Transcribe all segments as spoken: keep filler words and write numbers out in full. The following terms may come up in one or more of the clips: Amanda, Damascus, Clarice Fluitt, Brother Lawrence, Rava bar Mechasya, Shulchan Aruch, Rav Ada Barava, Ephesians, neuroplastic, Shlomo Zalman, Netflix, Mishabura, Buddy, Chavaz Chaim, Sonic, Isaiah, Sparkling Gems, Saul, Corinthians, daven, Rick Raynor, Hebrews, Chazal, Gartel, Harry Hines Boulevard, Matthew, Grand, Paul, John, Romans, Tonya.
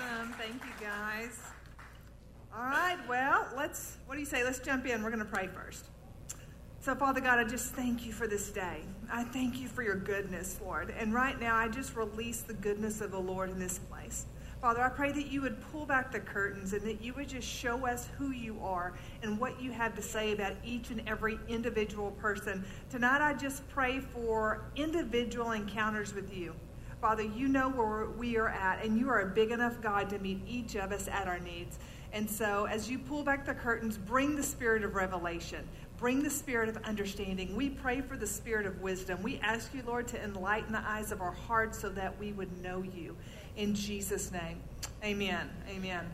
Awesome. Thank you, guys. All right. Well, let's, what do you say? Let's jump in. We're going to pray first. So, Father God, I just thank you for this day. I thank you for your goodness, Lord. And right now, I just release the goodness of the Lord in this place. Father, I pray that you would pull back the curtains and that you would just show us who you are and what you have to say about each and every individual person. Tonight, I just pray for individual encounters with you. Father, you know where we are at, and you are a big enough God to meet each of us at our needs. And so, as you pull back the curtains, bring the spirit of revelation. Bring the spirit of understanding. We pray for the spirit of wisdom. We ask you, Lord, to enlighten the eyes of our hearts so that we would know you. In Jesus' name, amen. Amen.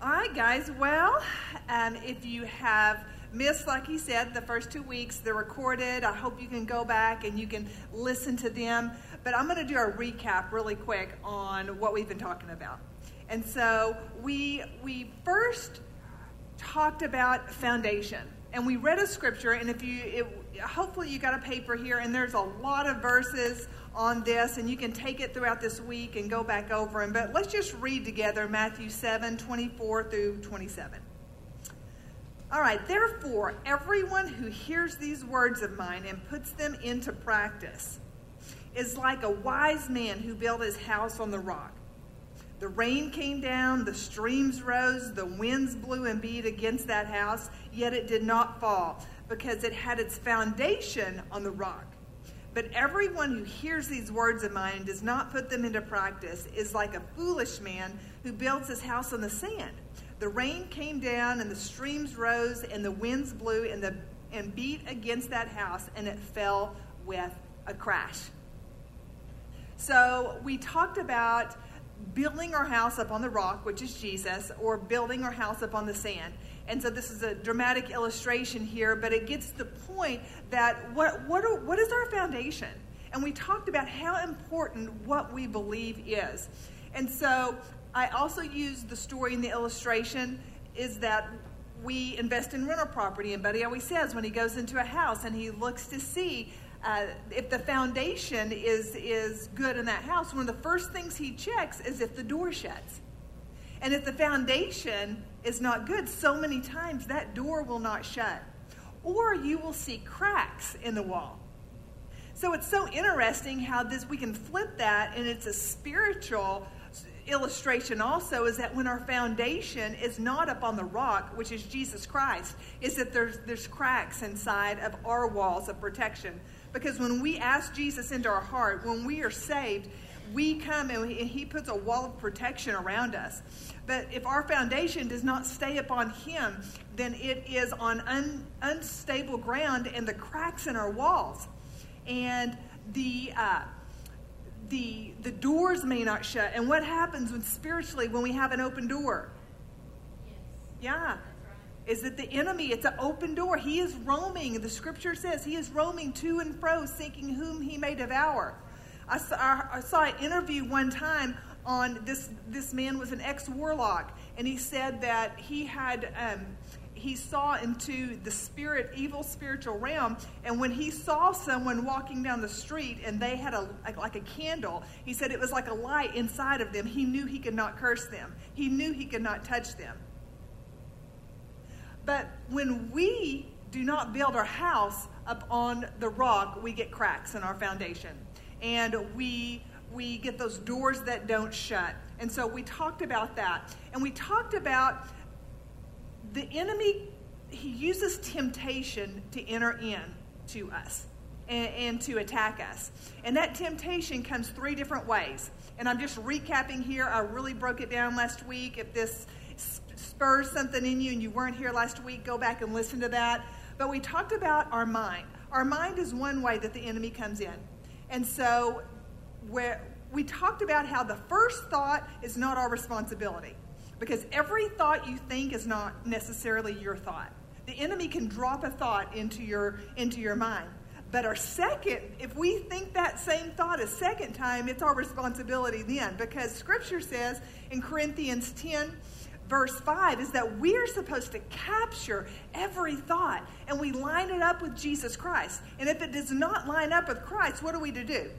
All right, guys. Well, um, if you have missed, like he said, the first two weeks, they're recorded. I hope you can go back and you can listen to them. But I'm going to do a recap really quick on what we've been talking about. And so we we first talked about foundation. And we read a scripture, and if you, it, hopefully you got a paper here, and there's a lot of verses on this, and you can take it throughout this week and go back over them. But let's just read together Matthew seven, twenty-four through twenty-seven. All right, therefore, everyone who hears these words of mine and puts them into practice is like a wise man who built his house on the rock. The rain came down, the streams rose, the winds blew and beat against that house, yet it did not fall, because it had its foundation on the rock. But everyone who hears these words of mine and does not put them into practice is like a foolish man who builds his house on the sand. The rain came down, and the streams rose, and the winds blew and, the, and beat against that house, and it fell with a crash. So we talked about building our house up on the rock, which is Jesus, or building our house up on the sand. And so this is a dramatic illustration here, but it gets to the point that what what are, what is our foundation? And we talked about how important what we believe is. And so I also used the story in the illustration is that we invest in rental property, and Buddy always says when he goes into a house and he looks to see Uh, if the foundation is is good in that house, one of the first things he checks is if the door shuts. And if the foundation is not good, so many times that door will not shut. Or you will see cracks in the wall. So it's so interesting how this we can flip that, and it's a spiritual illustration also, is that when our foundation is not up on the rock, which is Jesus Christ, is that there's there's cracks inside of our walls of protection. Because when we ask Jesus into our heart, when we are saved, we come and he puts a wall of protection around us. But if our foundation does not stay upon him, then it is on un, unstable ground and the cracks in our walls. And the uh, the the doors may not shut. And what happens when spiritually when we have an open door? Yes. Yeah. Is that the enemy, it's an open door. He is roaming. The scripture says he is roaming to and fro, seeking whom he may devour. I saw, I saw an interview one time on this, this man was an ex-warlock, and he said that he had, um, he saw into the spirit, evil spiritual realm, and when he saw someone walking down the street and they had a like a candle, he said it was like a light inside of them. He knew he could not curse them. He knew he could not touch them. But when we do not build our house up on the rock, we get cracks in our foundation. And we we get those doors that don't shut. And so we talked about that. And we talked about the enemy, he uses temptation to enter in to us and, and to attack us. And that temptation comes three different ways. And I'm just recapping here. I really broke it down last week. If this spurs something in you and you weren't here last week, go back and listen to that. But we talked about our mind. Our mind is one way that the enemy comes in. And so where we talked about how the first thought is not our responsibility, because every thought you think is not necessarily your thought. The enemy can drop a thought into your into your mind. But our second, if we think that same thought a second time, it's our responsibility then, because scripture says in Corinthians ten, verse five is that we are supposed to capture every thought, and we line it up with Jesus Christ. And if it does not line up with Christ, what are we to do?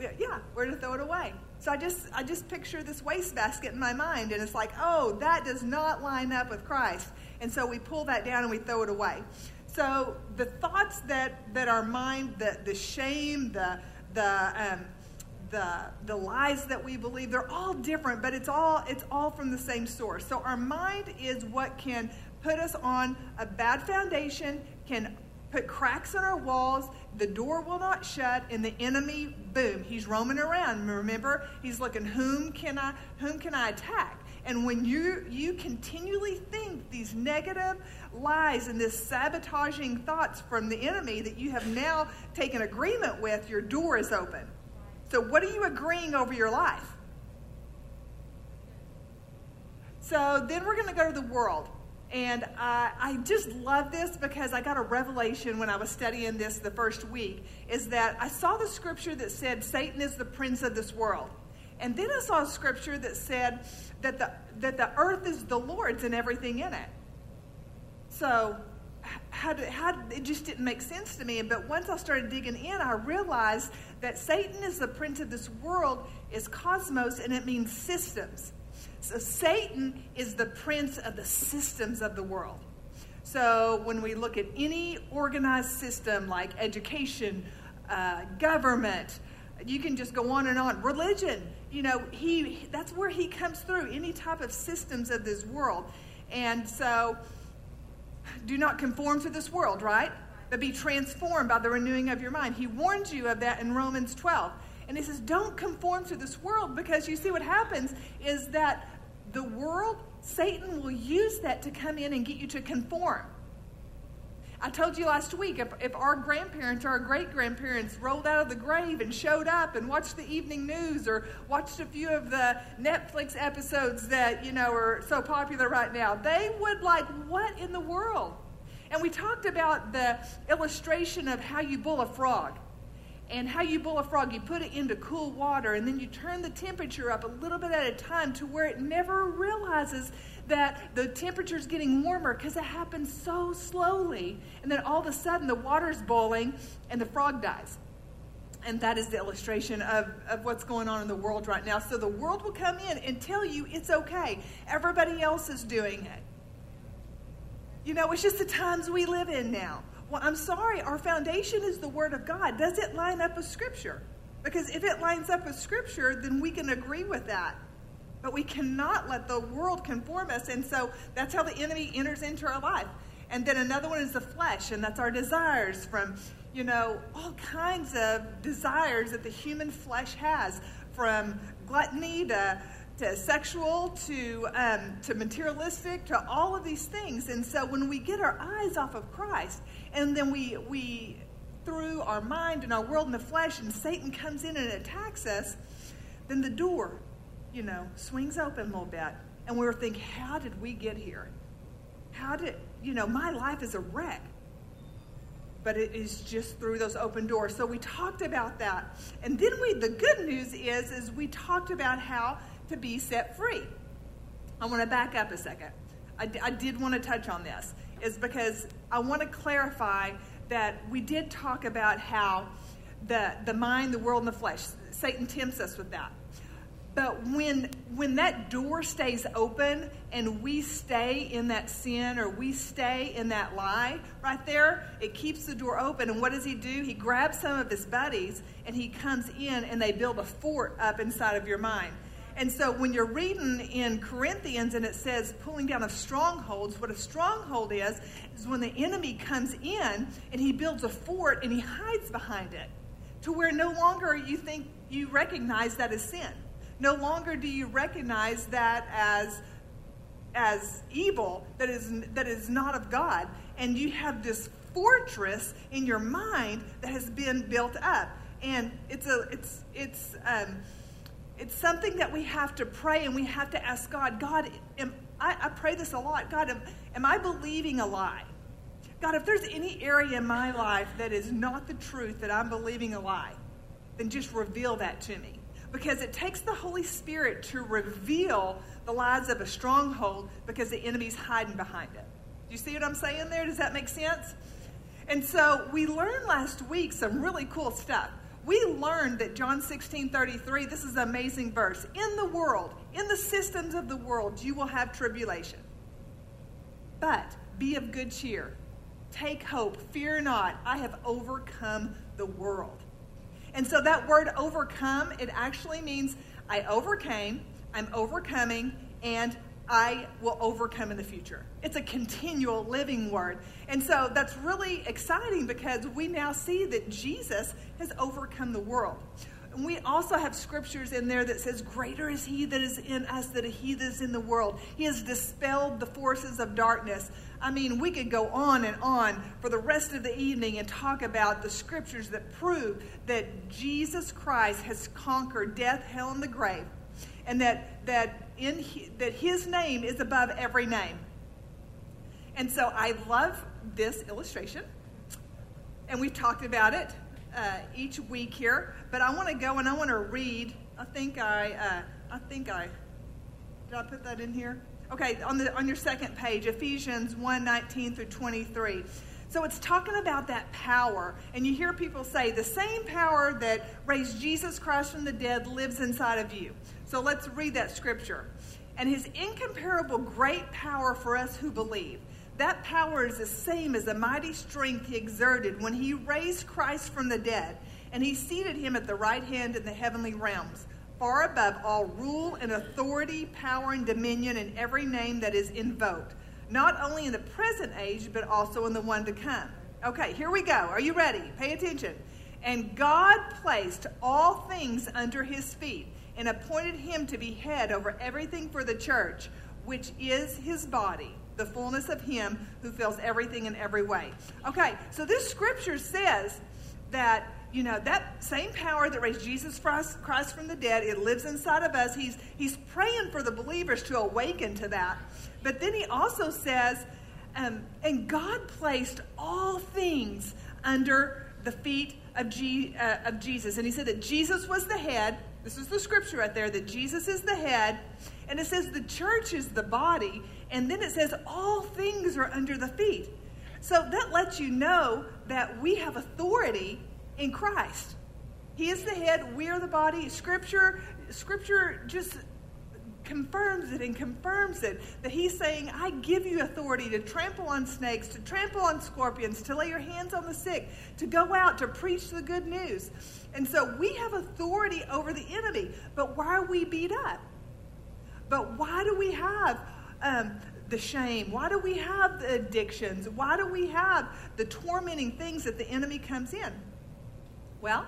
yeah, where to throw it away. So I just I just picture this wastebasket in my mind, and it's like, oh, that does not line up with Christ. And so we pull that down and we throw it away. So the thoughts that, that our mind, the the shame, the the um, the the lies that we believe, they're all different, but it's all it's all from the same source. So our mind is what can put us on a bad foundation, can put cracks in our walls, the door will not shut, and the enemy, boom, he's roaming around. Remember, he's looking, whom can I, whom can I attack? And when you, you continually think these negative lies and this sabotaging thoughts from the enemy that you have now taken agreement with, your door is open. So what are you agreeing over your life? So then we're going to go to the world. And I, I just love this because I got a revelation when I was studying this the first week, is that I saw the scripture that said Satan is the prince of this world. And then I saw a scripture that said that the, that the earth is the Lord's and everything in it. So how did, how did, it just didn't make sense to me. But once I started digging in, I realized that Satan is the prince of this world, is cosmos, and it means systems. So Satan is the prince of the systems of the world. So when we look at any organized system like education, uh, government, you can just go on and on. Religion, you know, he that's where he comes through, any type of systems of this world. And so do not conform to this world, right? But be transformed by the renewing of your mind. He warns you of that in Romans twelve. And he says, don't conform to this world, because you see what happens is that the world, Satan will use that to come in and get you to conform. I told you last week, if, if our grandparents or our great-grandparents rolled out of the grave and showed up and watched the evening news or watched a few of the Netflix episodes that, you know, are so popular right now, they would like, what in the world? And we talked about the illustration of how you boil a frog. And how you boil a frog, you put it into cool water, and then you turn the temperature up a little bit at a time to where it never realizes that the temperature's getting warmer, because it happens so slowly. And then all of a sudden, the water's boiling, and the frog dies. And that is the illustration of, of what's going on in the world right now. So the world will come in and tell you it's okay. Everybody else is doing it. You know, it's just the times we live in now. Well, I'm sorry, our foundation is the Word of God. Does it line up with Scripture? Because if it lines up with Scripture, then we can agree with that. But we cannot let the world conform us. And so that's how the enemy enters into our life. And then another one is the flesh, and that's our desires from, you know, all kinds of desires that the human flesh has, from gluttony to to sexual, to um, to materialistic, to all of these things. And so when we get our eyes off of Christ, and then we, we through our mind and our world and the flesh, and Satan comes in and attacks us, then the door, you know, swings open a little bit. And we're thinking, how did we get here? How did, you know, my life is a wreck. But it is just through those open doors. So we talked about that. And then we, the good news is, is we talked about how to be set free. I want to back up a second. I, I did want to touch on this, is because I want to clarify that we did talk about how the the mind, the world, and the flesh, Satan tempts us with that. But when when that door stays open and we stay in that sin or we stay in that lie right there, it keeps the door open. And what does he do? He grabs some of his buddies and he comes in and they build a fort up inside of your mind. And so when you're reading in Corinthians and it says pulling down of strongholds, what a stronghold is, is when the enemy comes in and he builds a fort and he hides behind it to where no longer you think you recognize that as sin. No longer do you recognize that as, as evil, that is, that is not of God. And you have this fortress in your mind that has been built up. And it's a, it's, it's, um, It's something that we have to pray, and we have to ask God, God, am, I, I pray this a lot. God, am, am I believing a lie? God, if there's any area in my life that is not the truth, that I'm believing a lie, then just reveal that to me. Because it takes the Holy Spirit to reveal the lies of a stronghold, because the enemy's hiding behind it. Do you see what I'm saying there? Does that make sense? And so we learned last week some really cool stuff. We learned that John sixteen thirty-three, this is an amazing verse. In the world, in the systems of the world, you will have tribulation. But be of good cheer. Take hope. Fear not. I have overcome the world. And so that word overcome, it actually means I overcame, I'm overcoming, and I will overcome in the future. It's a continual living word. And so that's really exciting because we now see that Jesus has overcome the world. And we also have scriptures in there that says, greater is he that is in us than he that is in the world. He has dispelled the forces of darkness. I mean, we could go on and on for the rest of the evening and talk about the scriptures that prove that Jesus Christ has conquered death, hell, and the grave. And that that in that his name is above every name. And so I love this illustration. And we've talked about it uh, each week here. But I want to go and I want to read. I think I, uh, I think I, did I put that in here? Okay, on the on your second page, Ephesians one nineteen through twenty-three. So it's talking about that power. And you hear people say, the same power that raised Jesus Christ from the dead lives inside of you. So let's read that scripture. And his incomparable great power for us who believe. That power is the same as the mighty strength he exerted when he raised Christ from the dead. And he seated him at the right hand in the heavenly realms, far above all rule and authority, power and dominion, and every name that is invoked. Not only in the present age, but also in the one to come. Okay, here we go. Are you ready? Pay attention. And God placed all things under his feet and appointed him to be head over everything for the church, which is his body, the fullness of him who fills everything in every way. Okay, so this scripture says that, you know, that same power that raised Jesus Christ from the dead, it lives inside of us. He's, he's praying for the believers to awaken to that. But then he also says, um, and God placed all things under the feet of, G, uh, of Jesus. And he said that Jesus was the head. This is the scripture right there, that Jesus is the head. And it says the church is the body. And then it says all things are under the feet. So that lets you know that we have authority in Christ. He is the head. We are the body. Scripture, scripture just confirms it and confirms it, that he's saying, I give you authority to trample on snakes, to trample on scorpions, to lay your hands on the sick, to go out, to preach the good news. And so we have authority over the enemy, but why are we beat up? But why do we have um, the shame? Why do we have the addictions? Why do we have the tormenting things that the enemy comes in? Well,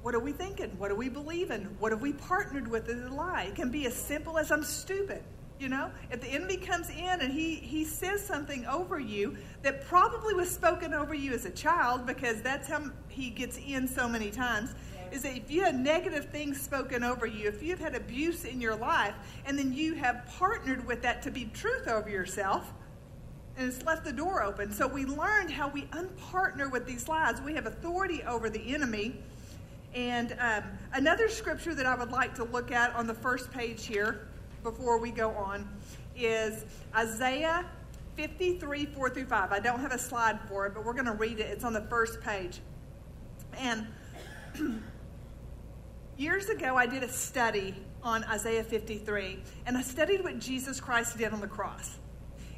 what are we thinking? What are we believing? What have we partnered with as a lie? It can be as simple as I'm stupid. You know, if the enemy comes in and he, he says something over you that probably was spoken over you as a child, because that's how he gets in so many times, is that if you have negative things spoken over you, if you've had abuse in your life, and then you have partnered with that to be truth over yourself, and it's left the door open. So we learned how we unpartner with these lies. We have authority over the enemy. And um, another scripture that I would like to look at on the first page here before we go on is Isaiah fifty-three, four through five. I don't have a slide for it, but we're going to read it. It's on the first page. And years ago, I did a study on Isaiah fifty-three, and I studied what Jesus Christ did on the cross.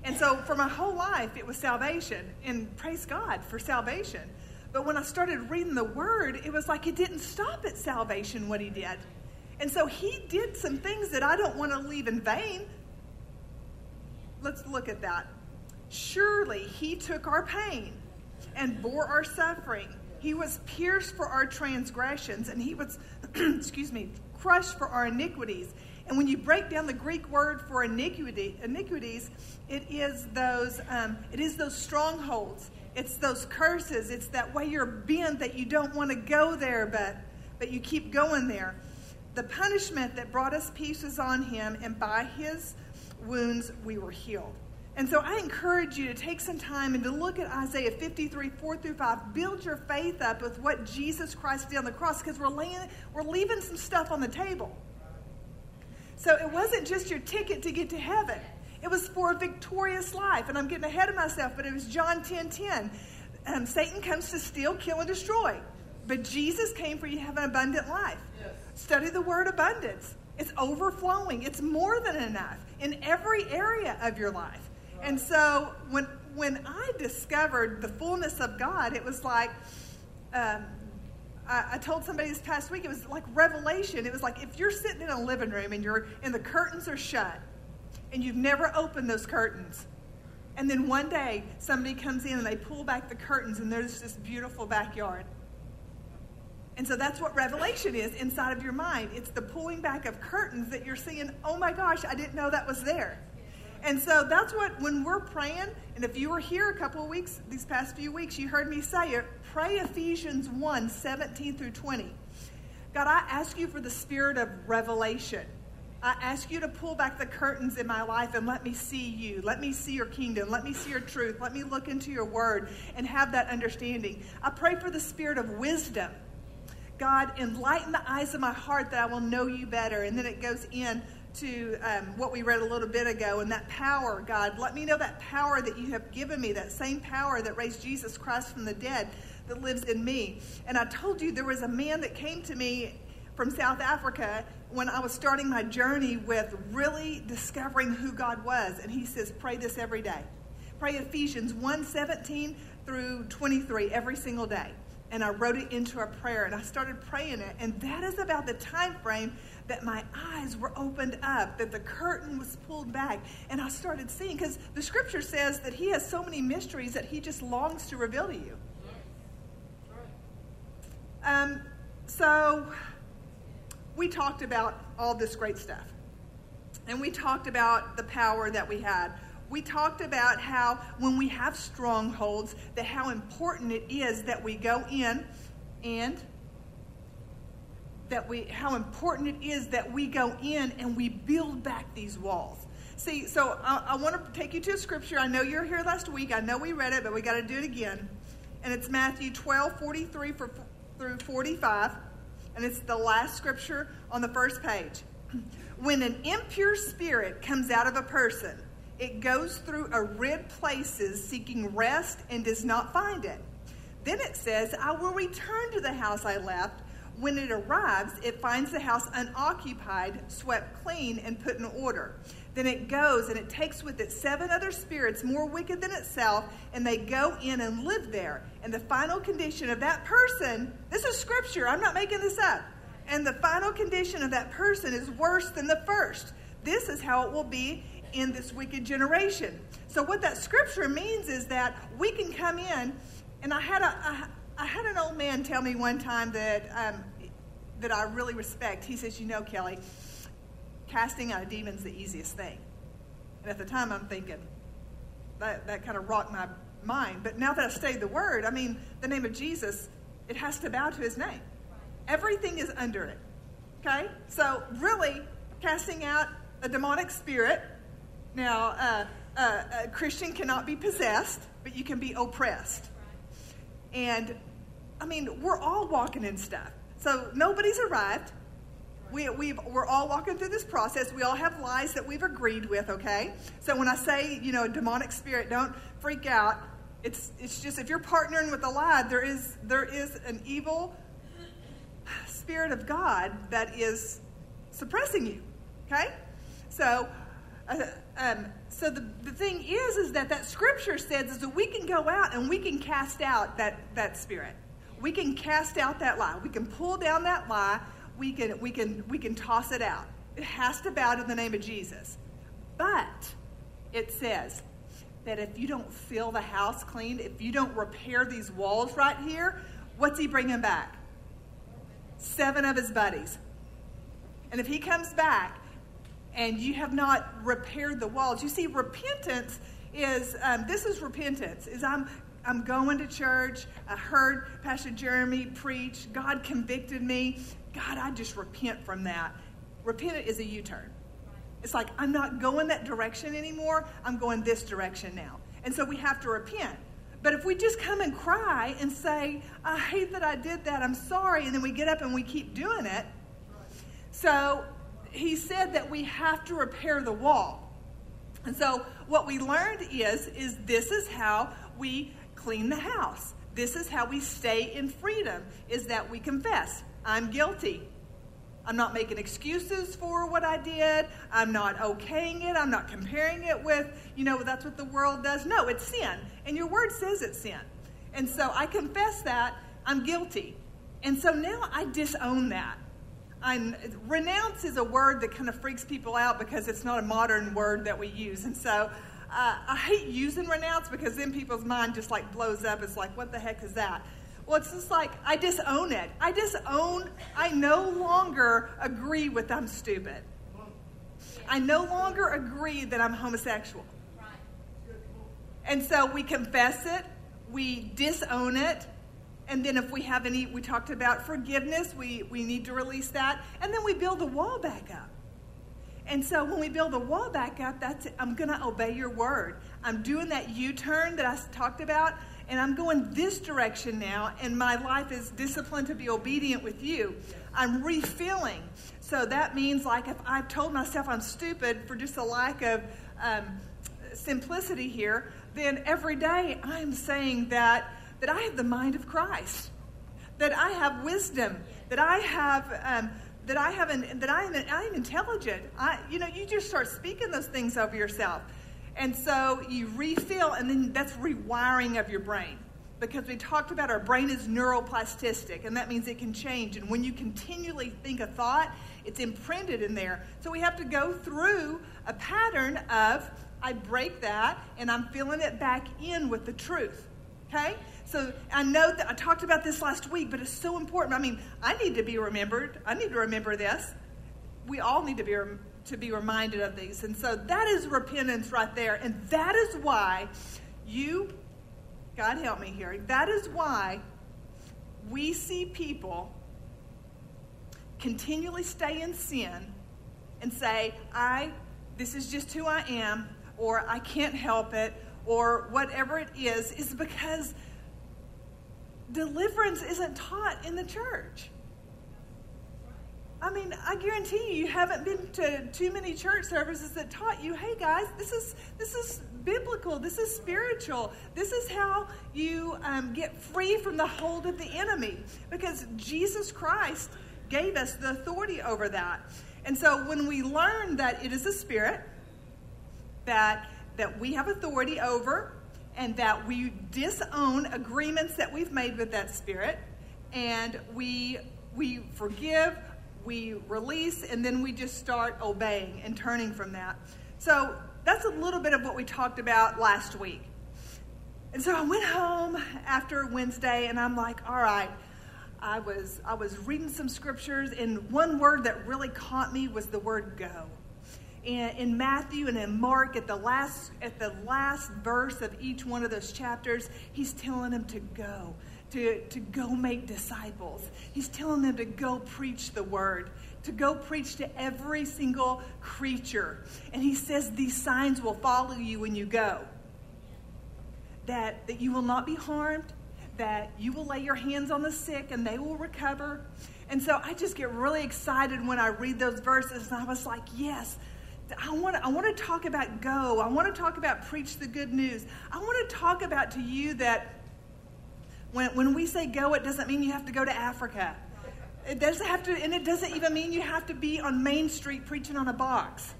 And so for my whole life, it was salvation, and praise God for salvation. But when I started reading the word, it was like it didn't stop at salvation, what he did. And so he did some things that I don't want to leave in vain. Let's look at that. Surely he took our pain and bore our suffering. He was pierced for our transgressions, and he was, excuse me, crushed for our iniquities. And when you break down the Greek word for iniquity, iniquities, it is those, um, it is those strongholds. It's those curses. It's that way you're bent that you don't want to go there, but but you keep going there. The punishment that brought us peace is on him, and by his wounds we were healed. And so I encourage you to take some time and to look at Isaiah fifty-three, four through five. Build your faith up with what Jesus Christ did on the cross, because we're laying, we're leaving some stuff on the table. So it wasn't just your ticket to get to heaven. It was for a victorious life. And I'm getting ahead of myself, but it was John ten ten. Um, Satan comes to steal, kill, and destroy. But Jesus came for you to have an abundant life. Yes. Study the word abundance. It's overflowing. It's more than enough in every area of your life. Right. And so when when I discovered the fullness of God, it was like, um, I, I told somebody this past week, it was like revelation. It was like if you're sitting in a living room and you're and the curtains are shut and you've never opened those curtains, and then one day somebody comes in and they pull back the curtains and there's this beautiful backyard. And so that's what revelation is inside of your mind. It's the pulling back of curtains that you're seeing, oh my gosh, I didn't know that was there. And so that's what, when we're praying, and if you were here a couple of weeks, these past few weeks, you heard me say it, pray Ephesians one, seventeen through twenty. God, I ask you for the spirit of revelation. I ask you to pull back the curtains in my life and let me see you. Let me see your kingdom. Let me see your truth. Let me look into your word and have that understanding. I pray for the spirit of wisdom. God, enlighten the eyes of my heart that I will know you better. And then it goes in to um, what we read a little bit ago, and that power, God, let me know that power that you have given me, that same power that raised Jesus Christ from the dead that lives in me. And I told you there was a man that came to me from South Africa when I was starting my journey with really discovering who God was. And he says, pray this every day. Pray Ephesians one, seventeen through twenty-three every single day. And I wrote it into a prayer, and I started praying it. And that is about the time frame that my eyes were opened up, that the curtain was pulled back. And I started seeing, because the scripture says that he has so many mysteries that he just longs to reveal to you. Um, so we talked about all this great stuff. And we talked about the power that we had. We talked about how when we have strongholds, that how important it is that we go in and that we, how important it is that we go in and we build back these walls. See, so I, I want to take you to a scripture. I know you were here last week. I know we read it, but we got to do it again. And it's Matthew twelve, forty-three through forty-five. And it's the last scripture on the first page. When an impure spirit comes out of a person, it goes through arid places seeking rest and does not find it. Then it says, I will return to the house I left. When it arrives, it finds the house unoccupied, swept clean, and put in order. Then it goes and it takes with it seven other spirits more wicked than itself, and they go in and live there. And the final condition of that person, this is scripture, I'm not making this up, and the final condition of that person is worse than the first. This is how it will be in this wicked generation. So what that scripture means is that we can come in, and I had a I, I had an old man tell me one time that um, that I really respect. He says, you know, Kelly, casting out a demon's the easiest thing. And at the time I'm thinking, that, that kind of rocked my mind. But now that I've studied the word, I mean, the name of Jesus, it has to bow to his name. Everything is under it. Okay? So really, casting out a demonic spirit. Now, uh, uh, a Christian cannot be possessed, but you can be oppressed. And, I mean, we're all walking in stuff. So nobody's arrived. We, we've, we're all walking through this process. We all have lies that we've agreed with, okay? So when I say, you know, a demonic spirit, don't freak out. It's it's just if you're partnering with a lie, there is there is an evil spirit of God that is suppressing you, okay? So... Uh, um, so the, the thing is, is that that scripture says is that we can go out and we can cast out that, that spirit. We can cast out that lie. We can pull down that lie. We can, we can, we can toss it out. It has to bow to the name of Jesus. But it says that if you don't fill the house clean, if you don't repair these walls right here, what's he bringing back? Seven of his buddies. And if he comes back, and you have not repaired the walls. You see, repentance is, um, this is repentance, is I'm I'm going to church, I heard Pastor Jeremy preach, God convicted me, God, I just repent from that. Repentance is a U-turn. It's like, I'm not going that direction anymore, I'm going this direction now. And so we have to repent. But if we just come and cry and say, I hate that I did that, I'm sorry, and then we get up and we keep doing it, so... He said that we have to repair the wall. And so what we learned is, is this is how we clean the house. This is how we stay in freedom, is that we confess. I'm guilty. I'm not making excuses for what I did. I'm not okaying it. I'm not comparing it with, you know, that's what the world does. No, it's sin. And your word says it's sin. And so I confess that I'm guilty. And so now I disown that. I'm, renounce is a word that kind of freaks people out because it's not a modern word that we use. And so uh, I hate using renounce because then people's mind just like blows up. It's like, what the heck is that? Well, it's just like, I disown it. I disown, I no longer agree with I'm stupid. I no longer agree that I'm homosexual. And so we confess it, we disown it, and then if we have any, we talked about forgiveness, we, we need to release that, and then we build a wall back up. And so when we build a wall back up, that's it. I'm going to obey your word. I'm doing that U-turn that I talked about. And I'm going this direction now, and my life is disciplined to be obedient with you. I'm refilling. So that means, like, if I've told myself I'm stupid for just a lack of um, simplicity here, then every day I'm saying that, that I have the mind of Christ, that I have wisdom, that I have... Um, That I have an, that I am I am intelligent. I, you know, you just start speaking those things over yourself, and so you refill, and then that's rewiring of your brain, because we talked about our brain is neuroplastic, and that means it can change. And when you continually think a thought, it's imprinted in there. So we have to go through a pattern of I break that, and I'm filling it back in with the truth. Okay. So I know that I talked about this last week, but it's so important. I mean, I need to be remembered. I need to remember this. We all need to be rem- to be reminded of these. And so that is repentance right there. And that is why you, God help me here, that is why we see people continually stay in sin and say, I, this is just who I am, or I can't help it, or whatever it is, is because deliverance isn't taught in the church. I mean, I guarantee you, you haven't been to too many church services that taught you, hey guys, this is this is biblical, this is spiritual, this is how you um, get free from the hold of the enemy, because Jesus Christ gave us the authority over that. And so when we learn that it is a spirit, that that we have authority over, and that we disown agreements that we've made with that spirit, and we we forgive, we release, and then we just start obeying and turning from that. So that's a little bit of what we talked about last week. And so I went home after Wednesday, and I'm like, all right, I was I was reading some scriptures, and one word that really caught me was the word go. In Matthew and in Mark, at the last at the last verse of each one of those chapters, he's telling them to go, to, to go make disciples. He's telling them to go preach the word, to go preach to every single creature. And he says these signs will follow you when you go, that, that you will not be harmed, that you will lay your hands on the sick and they will recover. And so I just get really excited when I read those verses, and I was like, yes, I want to, I want to talk about go. I want to talk about preach the good news. I want to talk about to you that when when we say go, it doesn't mean you have to go to Africa. It doesn't have to, and it doesn't even mean you have to be on Main Street preaching on a box.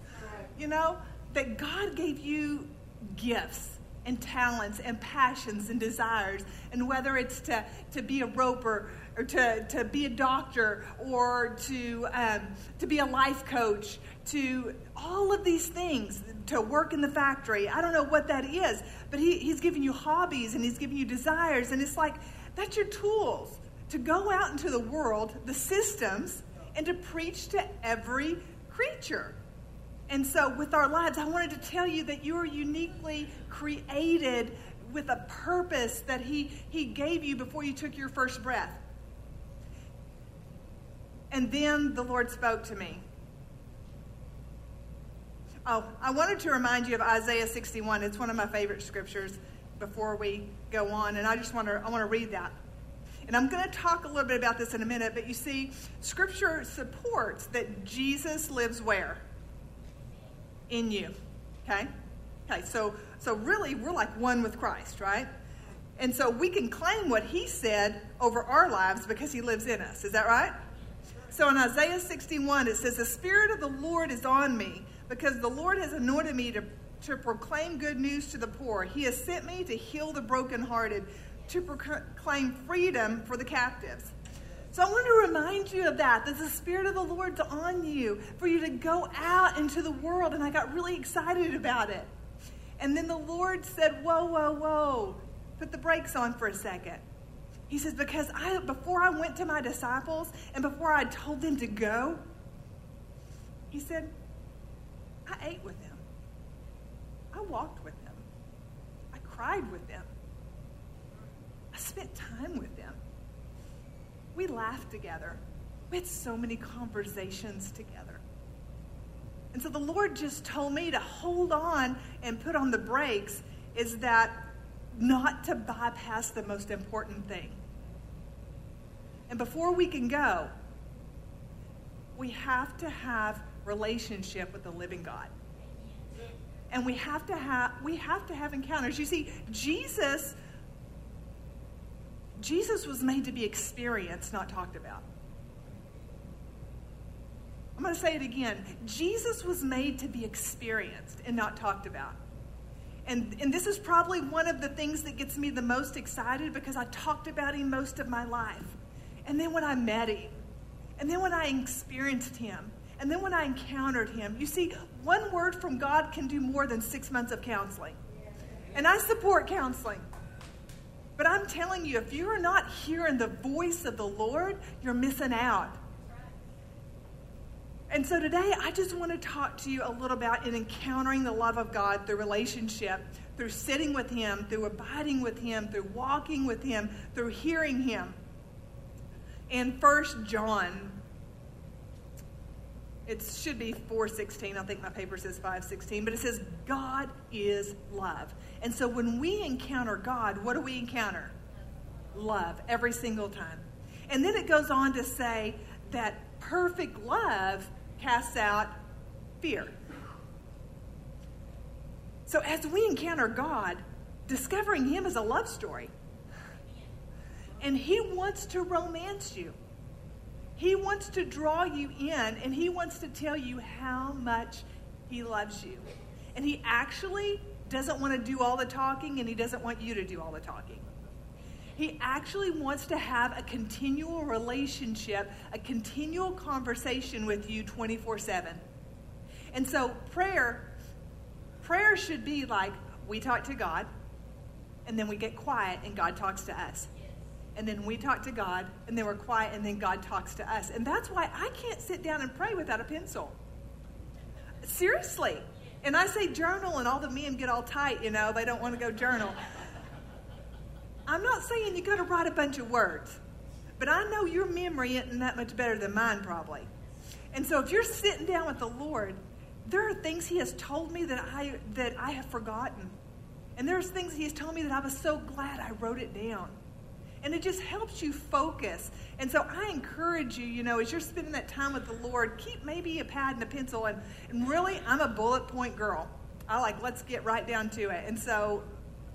You know, that God gave you gifts and talents and passions and desires, and whether it's to, to be a roper, or to, to be a doctor, or to um, to be a life coach, to all of these things, to work in the factory. I don't know what that is, but he, he's giving you hobbies, and he's giving you desires, and it's like, that's your tools to go out into the world, the systems, and to preach to every creature. And so with our lives, I wanted to tell you that you are uniquely created with a purpose that he, he gave you before you took your first breath. And then the Lord spoke to me. Oh, I wanted to remind you of Isaiah sixty-one. It's one of my favorite scriptures before we go on. And I just want to, I want to read that. And I'm going to talk a little bit about this in a minute. But you see, scripture supports that Jesus lives where? In you. Okay? Okay, so so really, we're like one with Christ, right? And so we can claim what he said over our lives because he lives in us. Is that right? So in Isaiah sixty-one, it says, "The Spirit of the Lord is on me, because the Lord has anointed me to, to proclaim good news to the poor. He has sent me to heal the brokenhearted, to proclaim freedom for the captives." So I want to remind you of that, that the Spirit of the Lord's on you, for you to go out into the world. And I got really excited about it. And then the Lord said, whoa, whoa, whoa, put the brakes on for a second. He says, because I, before I went to my disciples and before I told them to go, he said, I ate with them. I walked with them. I cried with them. I spent time with them. We laughed together. We had so many conversations together. And so the Lord just told me to hold on and put on the brakes, is that not to bypass the most important thing. And before we can go, we have to have relationship with the living God. And we have to have we have to have encounters. You see, Jesus Jesus was made to be experienced, not talked about. I'm going to say it again. Jesus was made to be experienced and not talked about. And, and this is probably one of the things that gets me the most excited, because I talked about him most of my life. And then when I met him, and then when I experienced him, and then when I encountered him, you see, one word from God can do more than six months of counseling. And I support counseling. But I'm telling you, if you're not hearing the voice of the Lord, you're missing out. And so today, I just want to talk to you a little about in encountering the love of God through relationship, through sitting with him, through abiding with him, through walking with him, through hearing him. In First John, it should be four sixteen. I think my paper says five sixteen. But it says, God is love. And so when we encounter God, what do we encounter? Love, every single time. And then it goes on to say that perfect love casts out fear. So as we encounter God, discovering him is a love story. And he wants to romance you. He wants to draw you in, and he wants to tell you how much he loves you. And he actually doesn't want to do all the talking, and he doesn't want you to do all the talking. He actually wants to have a continual relationship, a continual conversation with you twenty-four seven. And so prayer, prayer should be like we talk to God, and then we get quiet, and God talks to us. And then we talk to God, and then we're quiet, and then God talks to us. And that's why I can't sit down and pray without a pencil. Seriously. And I say journal, and all the men get all tight, you know. They don't want to go journal. I'm not saying you got to write a bunch of words. But I know your memory isn't that much better than mine, probably. And so if you're sitting down with the Lord, there are things he has told me that I, that I have forgotten. And there's things he has told me that I was so glad I wrote it down. And it just helps you focus. And so I encourage you, you know, as you're spending that time with the Lord, keep maybe a pad and a pencil. And, and really, I'm a bullet point girl. I like, let's get right down to it. And so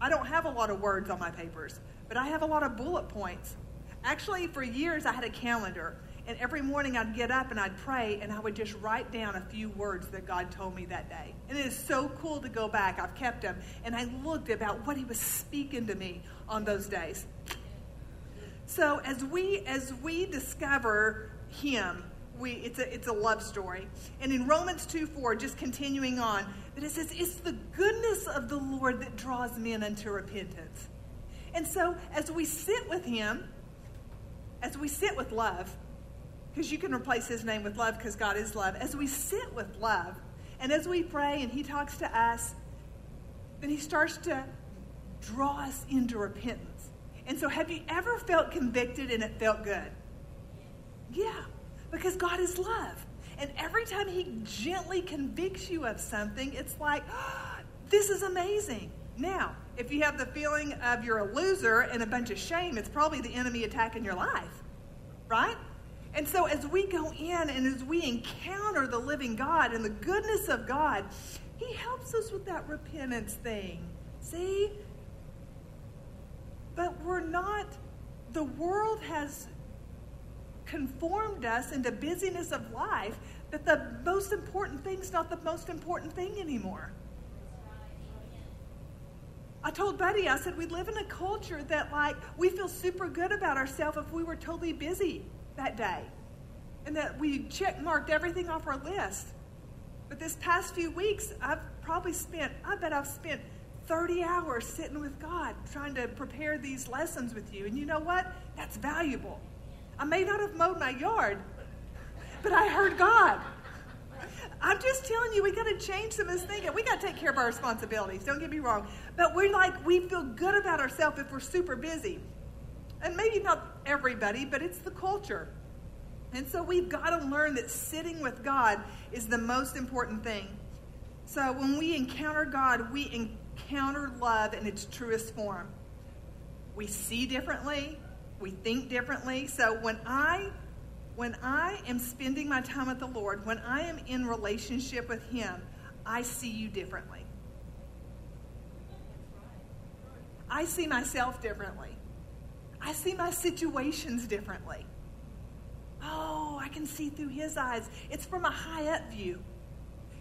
I don't have a lot of words on my papers, but I have a lot of bullet points. Actually, for years, I had a calendar. And every morning, I'd get up and I'd pray, and I would just write down a few words that God told me that day. And it is so cool to go back. I've kept them. And I looked about what he was speaking to me on those days. So as we as we discover him, we it's a it's a love story. And in Romans two four, just continuing on, that it says, it's the goodness of the Lord that draws men unto repentance. And so as we sit with him, as we sit with love, because you can replace his name with love because God is love, as we sit with love, and as we pray and he talks to us, then he starts to draw us into repentance. And so have you ever felt convicted and it felt good? Yeah, because God is love. And every time he gently convicts you of something, it's like, oh, this is amazing. Now, if you have the feeling of you're a loser and a bunch of shame, it's probably the enemy attacking your life, right? And so as we go in and as we encounter the living God and the goodness of God, he helps us with that repentance thing. See? But we're not, the world has conformed us into busyness of life that the most important thing's not the most important thing anymore. I told Buddy, I said, we live in a culture that, like, we feel super good about ourselves if we were totally busy that day and that we check-marked everything off our list. But this past few weeks, I've probably spent, I bet I've spent thirty hours sitting with God trying to prepare these lessons with you. And you know what? That's valuable. I may not have mowed my yard, but I heard God. I'm just telling you, we got to change some of this thinking. We got to take care of our responsibilities. Don't get me wrong. But we're like, we feel good about ourselves if we're super busy. And maybe not everybody, but it's the culture. And so we've got to learn that sitting with God is the most important thing. So when we encounter God, we encounter love in its truest form. We see differently. We think differently. So when I... When I am spending my time with the Lord, when I am in relationship with Him, I see you differently. I see myself differently. I see my situations differently. Oh, I can see through His eyes. It's from a high-up view.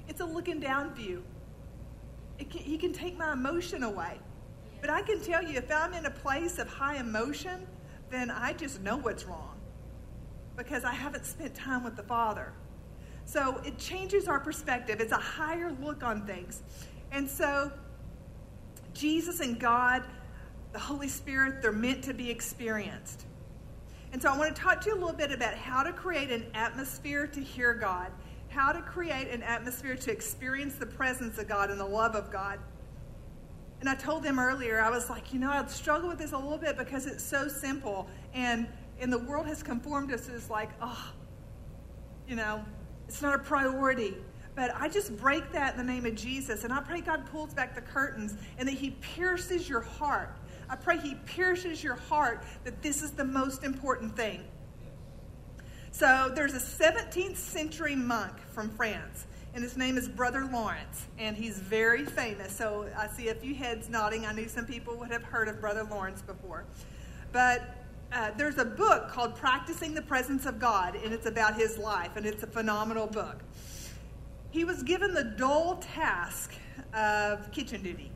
It's a looking-down view. It can, he can take my emotion away. But I can tell you, if I'm in a place of high emotion, then I just know what's wrong, because I haven't spent time with the Father. So it changes our perspective. It's a higher look on things. And so Jesus and God, the Holy Spirit, they're meant to be experienced. And so I want to talk to you a little bit about how to create an atmosphere to hear God, how to create an atmosphere to experience the presence of God and the love of God. And I told them earlier, I was like, you know, I struggle with this a little bit because it's so simple. And And the world has conformed us as like, oh, you know, it's not a priority. But I just break that in the name of Jesus. And I pray God pulls back the curtains and that He pierces your heart. I pray He pierces your heart that this is the most important thing. So there's a seventeenth century monk from France, and his name is Brother Lawrence. And he's very famous. So I see a few heads nodding. I knew some people would have heard of Brother Lawrence before. But Uh, there's a book called Practicing the Presence of God, and it's about his life, and it's a phenomenal book. He was given the dull task of kitchen duty.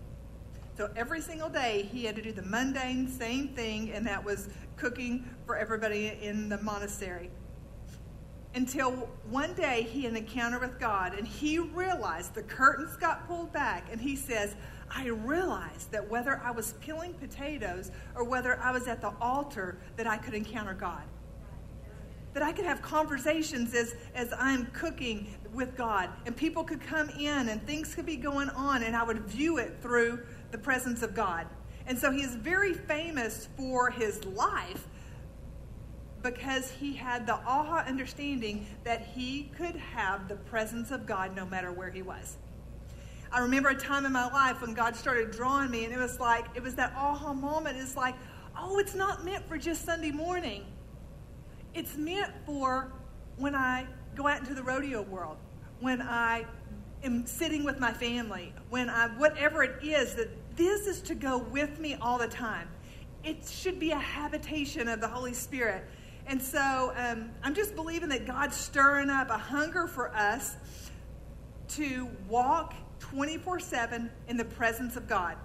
So every single day he had to do the mundane same thing, and that was cooking for everybody in the monastery. Until one day he had an encounter with God, and he realized the curtains got pulled back, and he says, I realized that whether I was peeling potatoes or whether I was at the altar, that I could encounter God. That I could have conversations as, as I'm cooking with God. And people could come in and things could be going on, and I would view it through the presence of God. And so he's very famous for his life because he had the aha understanding that he could have the presence of God no matter where he was. I remember a time in my life when God started drawing me, and it was like, it was that aha moment. It's like, oh, it's not meant for just Sunday morning. It's meant for when I go out into the rodeo world, when I am sitting with my family, when I, whatever it is, that this is to go with me all the time. It should be a habitation of the Holy Spirit. And so um, I'm just believing that God's stirring up a hunger for us to walk twenty-four seven in the presence of God.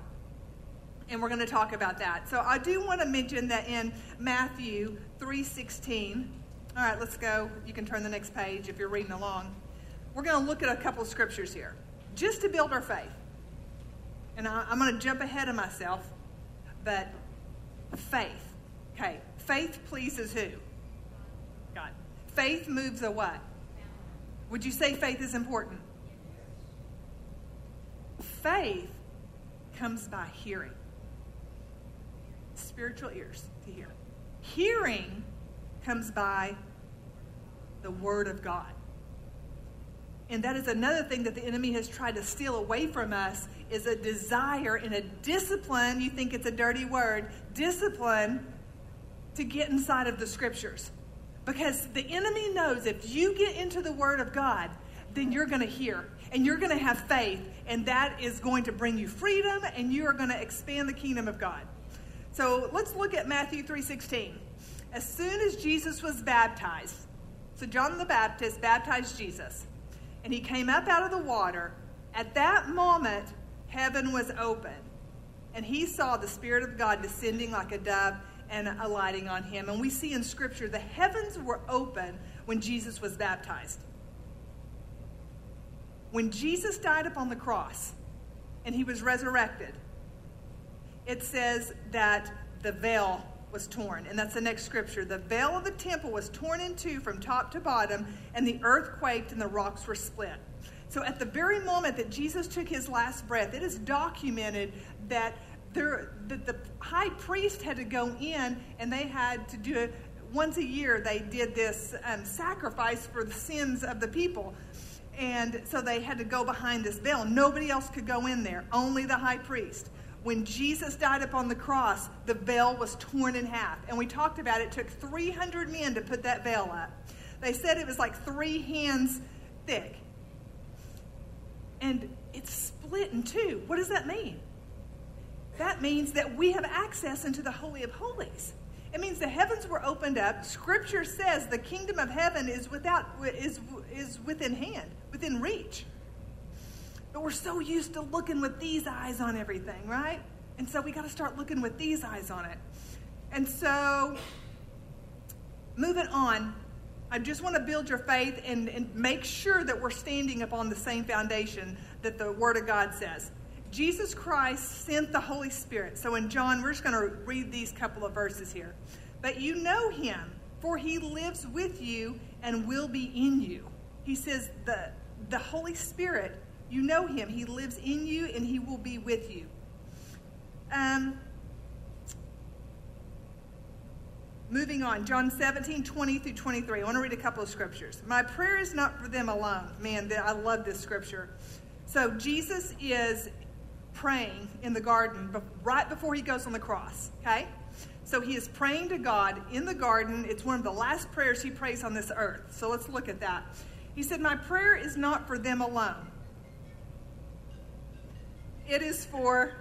And we're going to talk about that. So I do want to mention that in Matthew three sixteen. All right, let's go. You can turn the next page if you're reading along. We're going to look at a couple of scriptures here just to build our faith. And I, I'm going to jump ahead of myself. But faith. Okay. Faith pleases who? God. Faith moves a what? Would you say faith is important? Faith comes by hearing. Spiritual ears to hear. Hearing comes by the Word of God. And that is another thing that the enemy has tried to steal away from us, is a desire and a discipline, you think it's a dirty word, discipline to get inside of the Scriptures. Because the enemy knows if you get into the Word of God, then you're going to hear and you're going to have faith, and that is going to bring you freedom, and you are going to expand the kingdom of God. So let's look at Matthew three sixteen. As soon as Jesus was baptized, so John the Baptist baptized Jesus, and he came up out of the water. At that moment, heaven was open, and he saw the Spirit of God descending like a dove and alighting on him. And we see in Scripture the heavens were open when Jesus was baptized. When Jesus died upon the cross and he was resurrected, it says that the veil was torn. And that's the next scripture. The veil of the temple was torn in two from top to bottom, and the earth quaked and the rocks were split. So at the very moment that Jesus took his last breath, it is documented that, there, that the high priest had to go in, and they had to do it once a year. They did this um, sacrifice for the sins of the people. And so they had to go behind this veil. Nobody else could go in there, only the high priest. When Jesus died upon the cross, the veil was torn in half. And we talked about it took three hundred men to put that veil up. They said it was like three hands thick. And it's split in two. What does that mean? That means that we have access into the Holy of Holies. It means the heavens were opened up. Scripture says the kingdom of heaven is without is is within hand, within reach. But we're so used to looking with these eyes on everything, right? And so we got to start looking with these eyes on it. And so, moving on, I just want to build your faith and, and make sure that we're standing upon the same foundation that the Word of God says. Jesus Christ sent the Holy Spirit. So in John, we're just going to read these couple of verses here. But you know him, for he lives with you and will be in you. He says the, the Holy Spirit, you know him. He lives in you and he will be with you. Um, moving on, John seventeen, twenty through twenty-three. I want to read a couple of scriptures. My prayer is not for them alone. Man, I love this scripture. So Jesus is praying in the garden right before he goes on the cross, okay? So he is praying to God in the garden. It's one of the last prayers he prays on this earth. So let's look at that. He said, my prayer is not for them alone. It is for,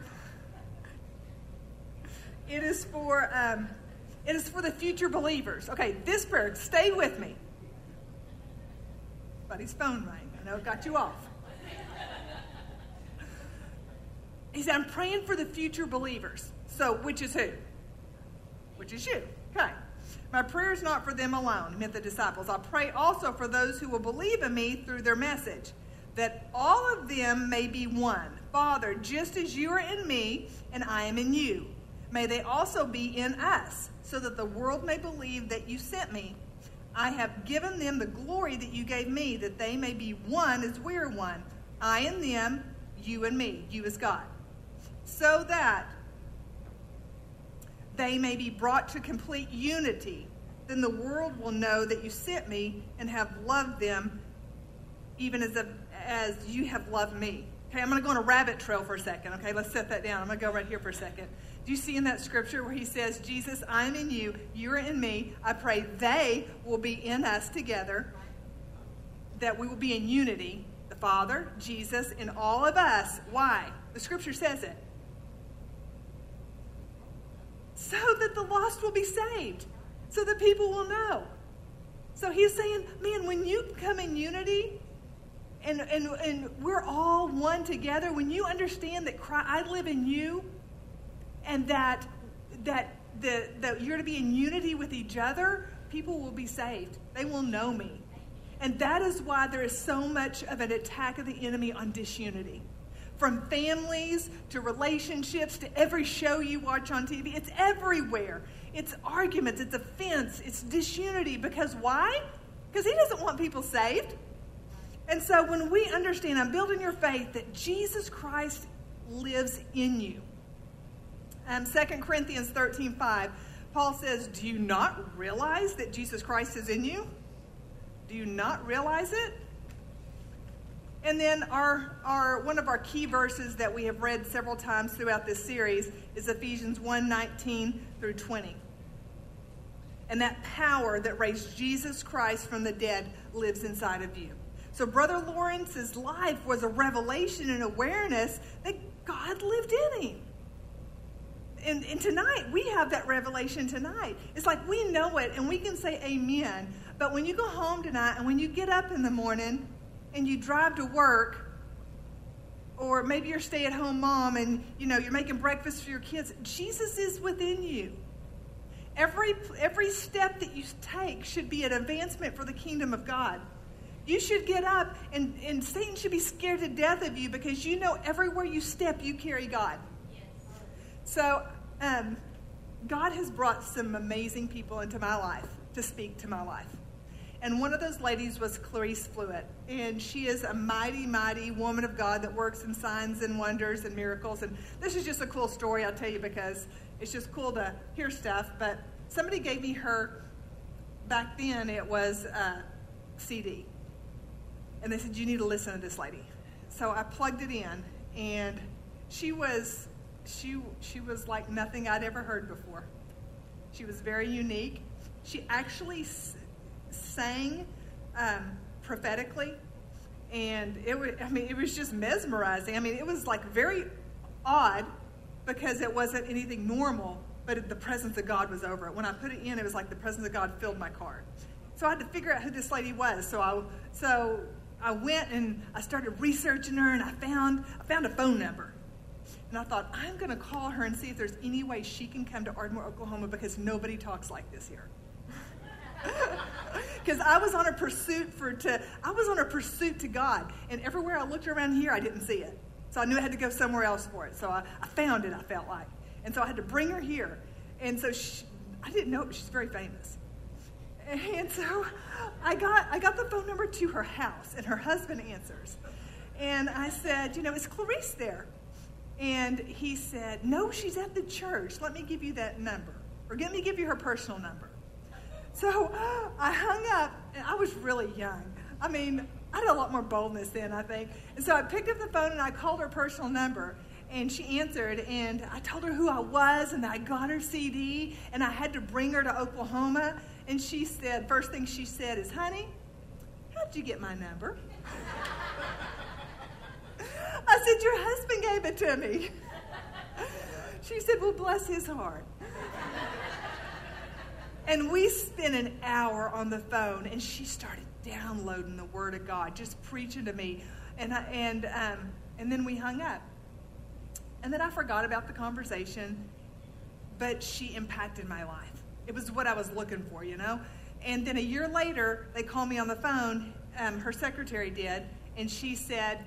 it is for, um, it is for the future believers. Okay, this prayer, stay with me. Buddy's phone rang. I know it got you off. He said, I'm praying for the future believers. So, which is who? Which is you. Okay. My prayer is not for them alone, meant the disciples. I pray also for those who will believe in me through their message, that all of them may be one. Father, just as you are in me and I am in you, may they also be in us, so that the world may believe that you sent me. I have given them the glory that you gave me, that they may be one as we are one. I and them, you and me, you as God. So that they may be brought to complete unity. Then the world will know that you sent me and have loved them even as, a, as you have loved me. Okay, I'm going to go on a rabbit trail for a second. Okay, let's set that down. I'm going to go right here for a second. Do you see in that scripture where he says, Jesus, I'm in you, you're in me. I pray they will be in us together, that we will be in unity, the Father, Jesus, and all of us. Why? The scripture says it. So that the lost will be saved, so that people will know. So he's saying, man, when you come in unity and, and, and we're all one together, when you understand that Christ, I live in you and that, that, the, that you're to be in unity with each other, people will be saved. They will know me. And that is why there is so much of an attack of the enemy on disunity. From families to relationships to every show you watch on T V. It's everywhere. It's arguments. It's offense. It's disunity. Because why? Because he doesn't want people saved. And so when we understand, I'm building your faith, that Jesus Christ lives in you. Um, Second Corinthians thirteen five, Paul says, do you not realize that Jesus Christ is in you? Do you not realize it? And then our, our, one of our key verses that we have read several times throughout this series is Ephesians one nineteen through twenty. And that power that raised Jesus Christ from the dead lives inside of you. So Brother Lawrence's life was a revelation and awareness that God lived in him. and, and tonight, we have that revelation tonight. It's like we know it, and we can say amen. But when you go home tonight, and when you get up in the morning, and you drive to work, or maybe you're a stay-at-home mom, and you know you're making breakfast for your kids, Jesus is within you. Every, every step that you take should be an advancement for the kingdom of God. You should get up, and, and Satan should be scared to death of you because you know everywhere you step, you carry God. Yes. So um, God has brought some amazing people into my life to speak to my life. And one of those ladies was Clarice Fluitt. And she is a mighty, mighty woman of God that works in signs and wonders and miracles. And this is just a cool story, I'll tell you, because it's just cool to hear stuff. But somebody gave me her, back then it was a C D. And they said, you need to listen to this lady. So I plugged it in, and she was she she was like nothing I'd ever heard before. She was very unique. She actually s- sang um, prophetically, and it was, I mean, it was just mesmerizing. I mean, it was like very odd because it wasn't anything normal, but the presence of God was over it. When I put it in, it was like the presence of God filled my car. So I had to figure out who this lady was. So I so. I went and I started researching her, and I found I found a phone number. And I thought, I'm going to call her and see if there's any way she can come to Ardmore, Oklahoma, because nobody talks like this here. Because I was on a pursuit for to I was on a pursuit to God, and everywhere I looked around here, I didn't see it. So I knew I had to go somewhere else for it. So I, I found it. I felt like, and so I had to bring her here. And so she, I didn't know, but she's very famous. And so I got I got the phone number to her house, and her husband answers. And I said, you know, is Clarice there? And he said, no, she's at the church. Let me give you that number. Or let me give you her personal number. So I hung up, and I was really young. I mean, I had a lot more boldness then, I think. And so I picked up the phone, and I called her personal number. And she answered, and I told her who I was, and I got her C D, and I had to bring her to Oklahoma. And she said, first thing she said is, honey, how'd you get my number? I said, your husband gave it to me. She said, well, bless his heart. And we spent an hour on the phone, and she started downloading the Word of God, just preaching to me. And I, and um, and then we hung up. And then I forgot about the conversation, but she impacted my life. It was what I was looking for, you know? And then a year later, they called me on the phone, um, her secretary did, and she said,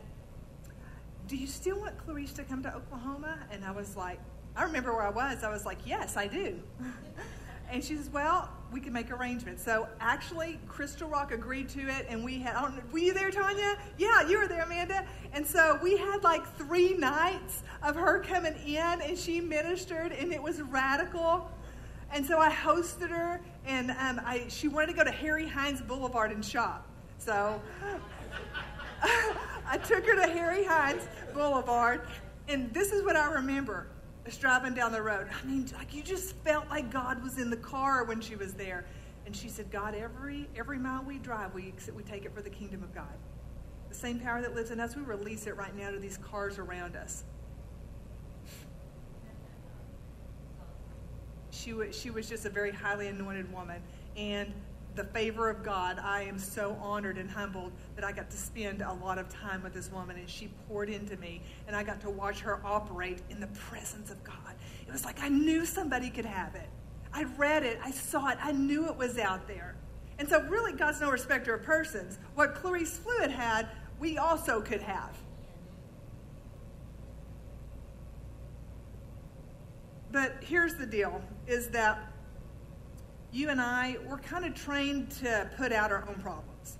do you still want Clarice to come to Oklahoma? And I was like, I remember where I was. I was like, yes, I do. And she says, well, we can make arrangements. So actually, Crystal Rock agreed to it, and we had, I don't know, were you there, Tonya? Yeah, you were there, Amanda. And so we had like three nights of her coming in, and she ministered, and it was radical. And so I hosted her, and um, I, she wanted to go to Harry Hines Boulevard and shop. So I took her to Harry Hines Boulevard, and this is what I remember, was driving down the road. I mean, like you just felt like God was in the car when she was there. And she said, God, every every mile we drive, we, we take it for the kingdom of God. The same power that lives in us, we release it right now to these cars around us. She was, she was just a very highly anointed woman. And the favor of God, I am so honored and humbled that I got to spend a lot of time with this woman. And she poured into me. And I got to watch her operate in the presence of God. It was like I knew somebody could have it. I read it. I saw it. I knew it was out there. And so really, God's no respecter of persons. What Clarice Fluitt had, we also could have. But here's the deal, is that you and I, we're kind of trained to put out our own problems.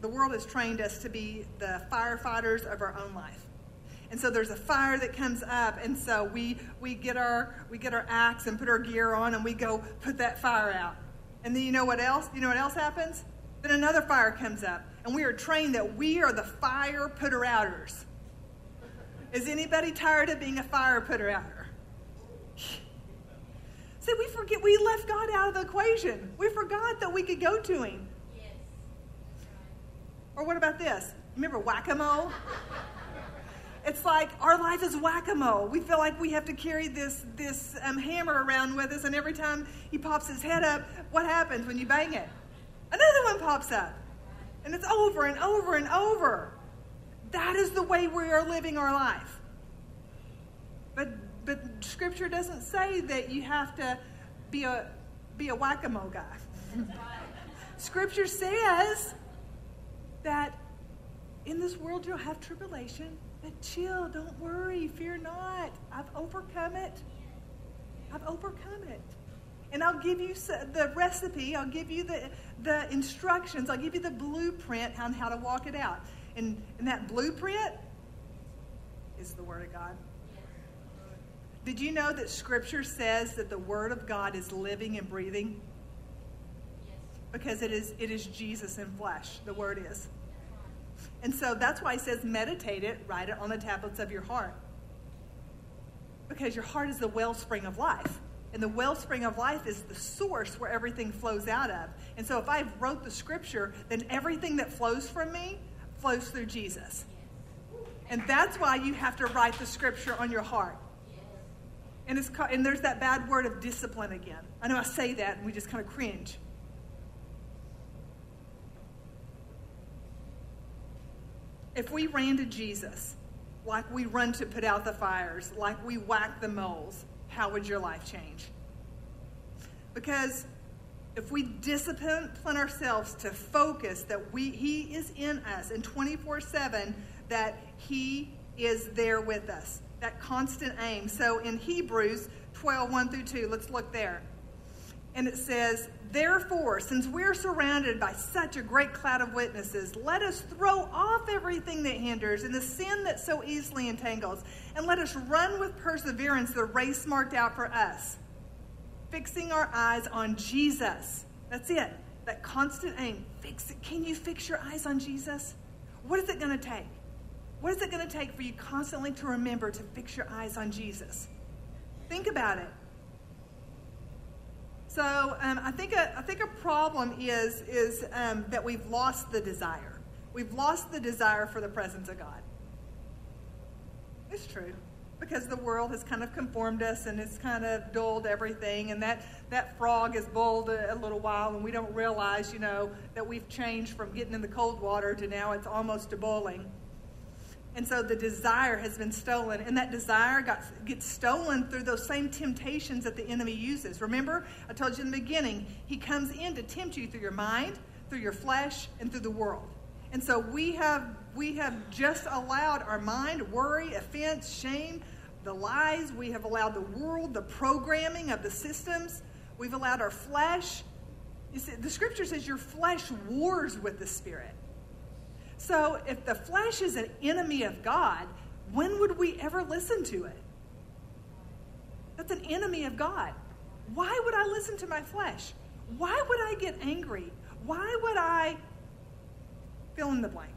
The world has trained us to be the firefighters of our own life. And so there's a fire that comes up, and so we we get our we get our axe and put our gear on, and we go put that fire out. And then you know what else? You know what else happens? Then another fire comes up, and we are trained that we are the fire putter-outers. Is anybody tired of being a fire putter-outer? See, we forget we left God out of the equation. We forgot that we could go to him. Yes. Or what about this? Remember whack-a-mole? It's like our life is whack-a-mole. We feel like we have to carry this this um, hammer around with us, and every time he pops his head up, what happens when you bang it? Another one pops up, and it's over and over and over. That is the way we are living our life. But but Scripture doesn't say that you have to be a be a whack-a-mole guy. Scripture says that in this world you'll have tribulation, but chill, don't worry, fear not. I've overcome it. I've overcome it. And I'll give you the recipe, I'll give you the, the instructions, I'll give you the blueprint on how to walk it out. And, and that blueprint is the Word of God. Did you know that Scripture says that the Word of God is living and breathing? Because it is it is Jesus in flesh, the Word is. And so that's why he says, meditate it, write it on the tablets of your heart. Because your heart is the wellspring of life. And the wellspring of life is the source where everything flows out of. And so if I wrote the Scripture, then everything that flows from me flows through Jesus. And that's why you have to write the Scripture on your heart. And, it's, and there's that bad word of discipline again. I know I say that and we just kind of cringe. If we ran to Jesus, like we run to put out the fires, like we whack the moles, how would your life change? Because if we discipline ourselves to focus that we he is in us and twenty-four seven, that he is there with us, that constant aim. So in Hebrews twelve, one through two, let's look there. And it says, therefore, since we are surrounded by such a great cloud of witnesses, let us throw off everything that hinders and the sin that so easily entangles, and let us run with perseverance the race marked out for us, fixing our eyes on Jesus. That's it. That constant aim. Fix it. Can you fix your eyes on Jesus? What is it going to take? What is it going to take for you constantly to remember to fix your eyes on Jesus? Think about it. So um, I think a, I think a problem is, is um, that we've lost the desire. We've lost the desire for the presence of God. It's true, because the world has kind of conformed us and it's kind of dulled everything, and that, that frog is boiled a, a little while, and we don't realize, you know, that we've changed from getting in the cold water to now it's almost to boiling. And so the desire has been stolen, and that desire got, gets stolen through those same temptations that the enemy uses. Remember, I told you in the beginning, he comes in to tempt you through your mind, through your flesh, and through the world. And so we have we have just allowed our mind, worry, offense, shame, the lies. We have allowed the world, the programming of the systems. We've allowed our flesh. You see, the Scripture says your flesh wars with the Spirit. So if the flesh is an enemy of God, when would we ever listen to it? That's an enemy of God. Why would I listen to my flesh? Why would I get angry? Why would I fill in the blank?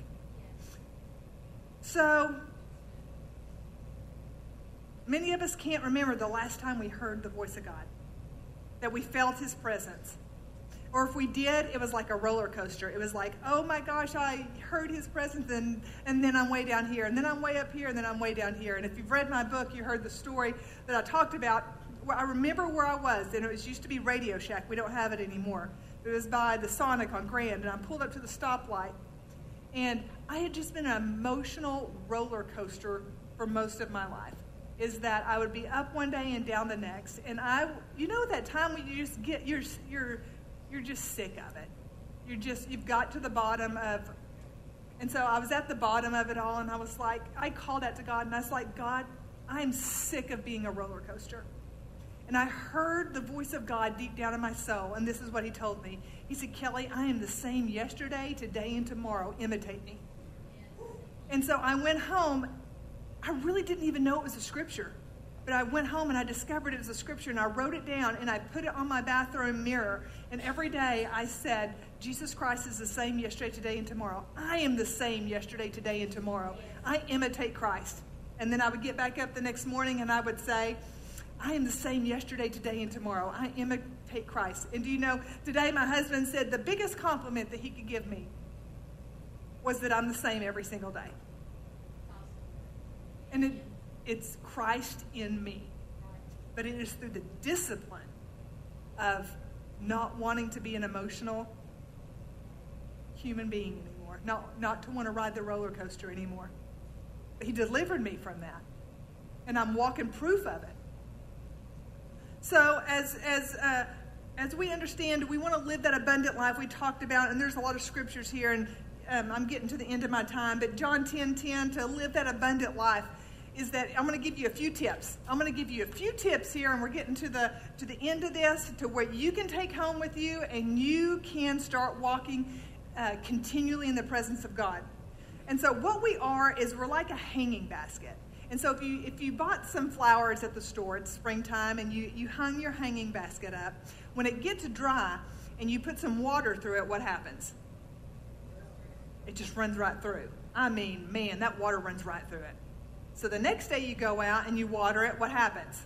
So many of us can't remember the last time we heard the voice of God, that we felt his presence. Or if we did, it was like a roller coaster. It was like, oh my gosh, I heard his presence, and, and then I'm way down here, and then I'm way up here, and then I'm way down here. And if you've read my book, you heard the story that I talked about. Where I remember where I was, and it was, used to be Radio Shack. We don't have it anymore. It was by the Sonic on Grand, and I pulled up to the stoplight. And I had just been an emotional roller coaster for most of my life. Is that I would be up one day and down the next. And I, you know that time when you just get your your... You're just sick of it. You're just, you've got to the bottom of, and so I was at the bottom of it all, and I was like, I called out to God, and I was like, God, I'm sick of being a roller coaster. And I heard the voice of God deep down in my soul, and this is what he told me. He said, Kelly, I am the same yesterday, today, and tomorrow. Imitate me. And so I went home. I really didn't even know it was a scripture. But I went home and I discovered it was a scripture, and I wrote it down and I put it on my bathroom mirror. And every day I said, Jesus Christ is the same yesterday, today, and tomorrow. I am the same yesterday, today, and tomorrow. I imitate Christ. And then I would get back up the next morning and I would say, I am the same yesterday, today, and tomorrow. I imitate Christ. And do you know, today my husband said the biggest compliment that he could give me was that I'm the same every single day. And it, it's Christ in me. But it is through the discipline of not wanting to be an emotional human being anymore, not, not to want to ride the roller coaster anymore. He delivered me from that, and I'm walking proof of it. So as as uh, as we understand, we want to live that abundant life we talked about, and there's a lot of scriptures here, and um, I'm getting to the end of my time, but John ten ten, to live that abundant life, is that I'm going to give you a few tips. I'm going to give you a few tips here, and we're getting to the to the end of this, to where you can take home with you, and you can start walking uh, continually in the presence of God. And so what we are is we're like a hanging basket. And so if you if you bought some flowers at the store, it's springtime, and you, you hung your hanging basket up, when it gets dry and you put some water through it, what happens? It just runs right through. I mean, man, that water runs right through it. So the next day you go out and you water it, what happens?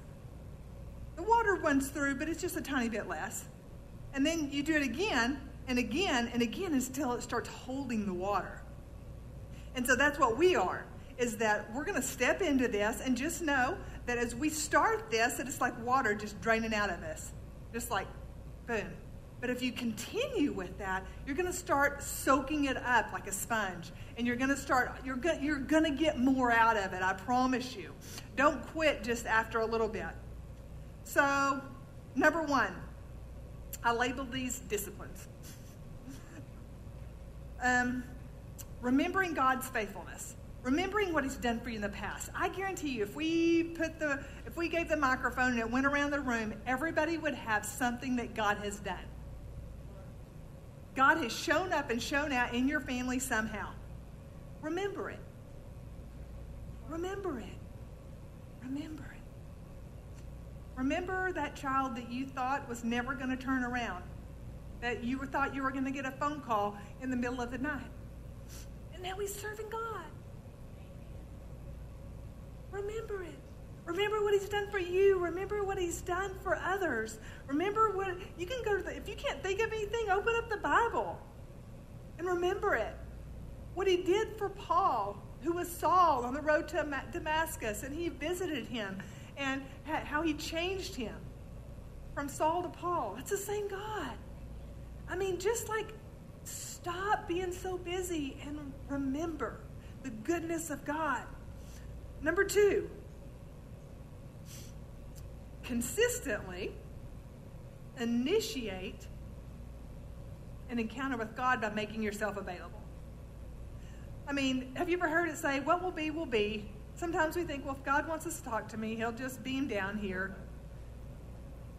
The water runs through, but it's just a tiny bit less. And then you do it again and again and again until it starts holding the water. And so that's what we are, is that we're going to step into this and just know that as we start this, that it's like water just draining out of us. Just like, boom. But if you continue with that, you're going to start soaking it up like a sponge. And you're going to start, you're going you're going to get more out of it, I promise you. Don't quit just after a little bit. So, number one, I labeled these disciplines. um... Remembering God's faithfulness, remembering what He's done for you in the past. I guarantee you, if we put the, if we gave the microphone and it went around the room, everybody would have something that God has done. God has shown up and shown out in your family somehow. Remember it. Remember it. Remember it. Remember that child that you thought was never going to turn around, that you thought you were going to get a phone call in the middle of the night. Now he's serving God. Remember it. Remember what He's done for you. Remember what He's done for others. Remember what, you can go to the, if you can't think of anything, open up the Bible and remember it. What He did for Paul, who was Saul on the road to Damascus, and He visited him, and how He changed him from Saul to Paul. It's the same God. I mean, just like, stop being so busy and remember the goodness of God. Number two, consistently initiate an encounter with God by making yourself available. I mean, have you ever heard it say, what will be, will be? Sometimes we think, well, if God wants us to talk to me, He'll just beam down here.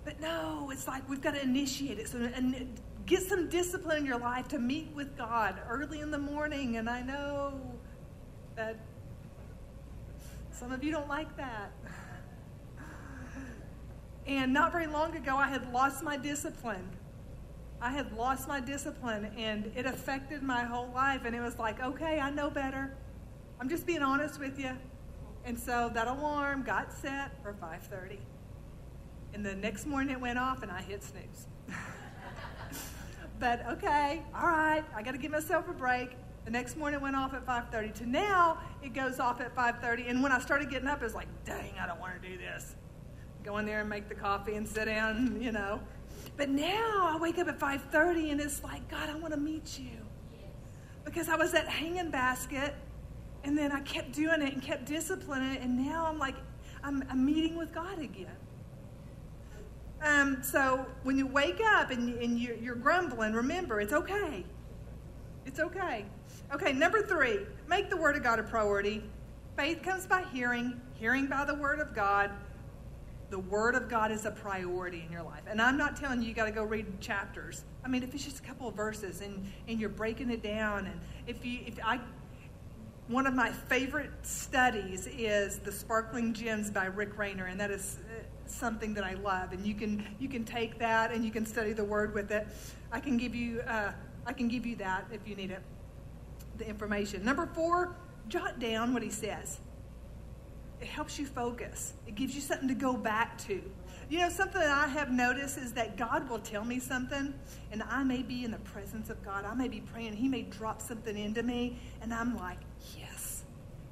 But no, it's like we've got to initiate it. So, and get some discipline in your life to meet with God early in the morning. And I know that some of you don't like that. And not very long ago, I had lost my discipline. I had lost my discipline, and it affected my whole life. And it was like, okay, I know better. I'm just being honest with you. And so that alarm got set for five thirty. And the next morning it went off, and I hit snooze. But okay, all right, I got to give myself a break. The next morning it went off at five thirty. To now, it goes off at five thirty. And when I started getting up, it was like, dang, I don't want to do this. Go in there and make the coffee and sit down, you know. But now I wake up at five thirty, and it's like, God, I want to meet you. Because I was that hanging basket, and then I kept doing it and kept disciplining it, and now I'm like, I'm, I'm meeting with God again. Um, so when you wake up and, and you're, you're grumbling, remember, it's okay. It's okay. Okay, number three, make the Word of God a priority. Faith comes by hearing, hearing by the Word of God. The Word of God is a priority in your life. And I'm not telling you you got to go read chapters. I mean, if it's just a couple of verses and, and you're breaking it down. And if you, if I, one of my favorite studies is the Sparkling Gems by Rick Raynor, and that is something that I love, and you can you can take that and you can study the Word with it. I can give you uh, I can give you that if you need it, the information. Number four, jot down what He says. It helps you focus. It gives you something to go back to. You know, something that I have noticed is that God will tell me something, and I may be in the presence of God. I may be praying. He may drop something into me, and I'm like, yes,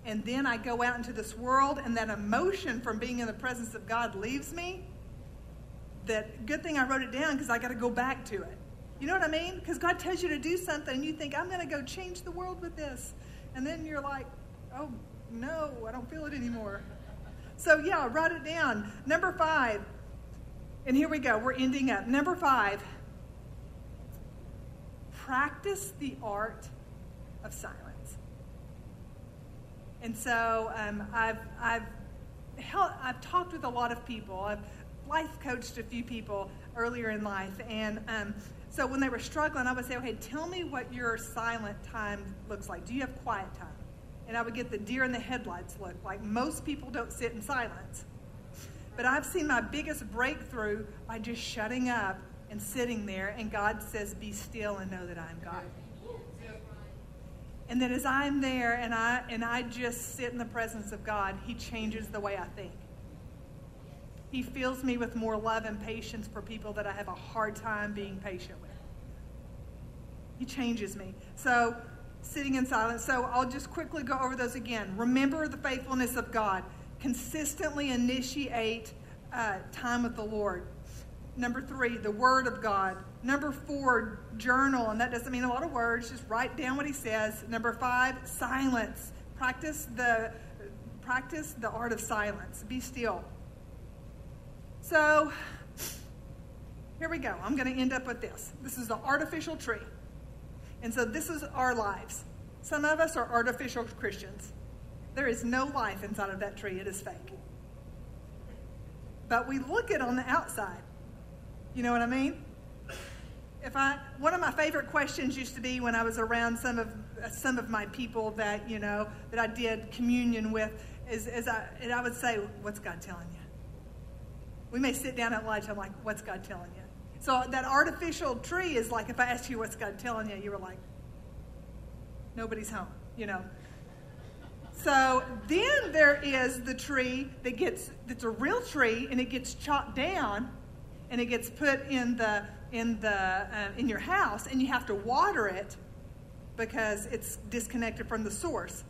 and then I go out into this world and that emotion from being in the presence of God leaves me, that good thing I wrote it down because I got to go back to it. You know what I mean? Because God tells you to do something and you think, I'm going to go change the world with this. And then you're like, oh, no, I don't feel it anymore. So, yeah, write it down. Number five. And here we go. We're ending up. Number five. Practice the art of silence. And so um, I've, I've, held, I've talked with a lot of people. I've life coached a few people earlier in life. And um, so when they were struggling, I would say, okay, tell me what your silent time looks like. Do you have quiet time? And I would get the deer in the headlights look. Like, most people don't sit in silence. But I've seen my biggest breakthrough by just shutting up and sitting there. And God says, be still and know that I am God. And then as I'm there and I, and I just sit in the presence of God, he changes the way I think. He fills me with more love and patience for people that I have a hard time being patient with. He changes me. So, sitting in silence. So I'll just quickly go over those again. Remember the faithfulness of God. Consistently initiate uh, time with the Lord. Number three, the Word of God. Number four, journal. And that doesn't mean a lot of words. Just write down what he says. Number five, silence. Practice the, practice the art of silence. Be still. So here we go. I'm going to end up with this. This is the artificial tree. And so this is our lives. Some of us are artificial Christians. There is no life inside of that tree. It is fake. But we look it on the outside. You know what I mean? If I, one of my favorite questions used to be when I was around some of some of my people that, you know, that I did communion with, is, is I, and I would say, what's God telling you? We may sit down at lunch, I'm like, what's God telling you? So that artificial tree is like, if I asked you what's God telling you, you were like, nobody's home, you know. So then there is the tree that gets, that's a real tree, and it gets chopped down, and it gets put in the in the uh, in your house, and you have to water it because it's disconnected from the source.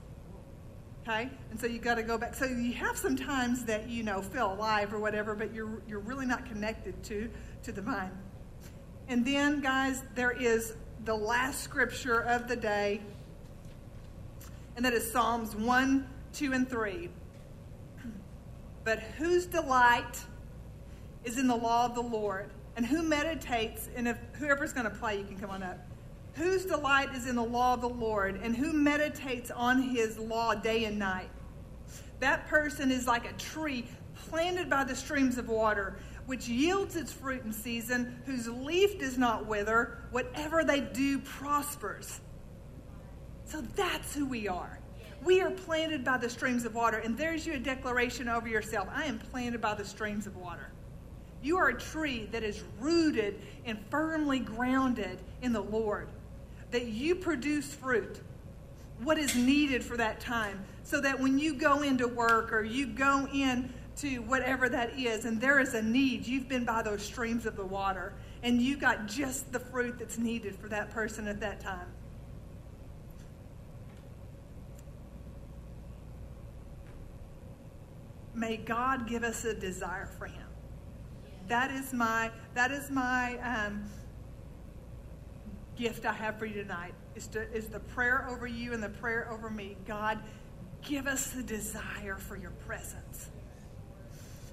Okay, and so you got to go back. So you have some times that, you know, feel alive or whatever, but you're you're really not connected to to the vine. And then, guys, there is the last scripture of the day, and that is Psalms one, two, and three. But whose delight is in the law of the Lord, and who meditates? And if whoever's going to play, you can come on up. Whose delight is in the law of the Lord, and who meditates on his law day and night? That person is like a tree planted by the streams of water, which yields its fruit in season, whose leaf does not wither. Whatever they do prospers. So that's who we are. We are planted by the streams of water. And there's you a declaration over yourself. I am planted by the streams of water. You are a tree that is rooted and firmly grounded in the Lord, that you produce fruit, what is needed for that time, so that when you go into work or you go in to whatever that is and there is a need, you've been by those streams of the water and you got just the fruit that's needed for that person at that time. May God give us a desire for him. That is my, that is my um, gift I have for you tonight, is, to, is the prayer over you and the prayer over me. God, give us the desire for your presence.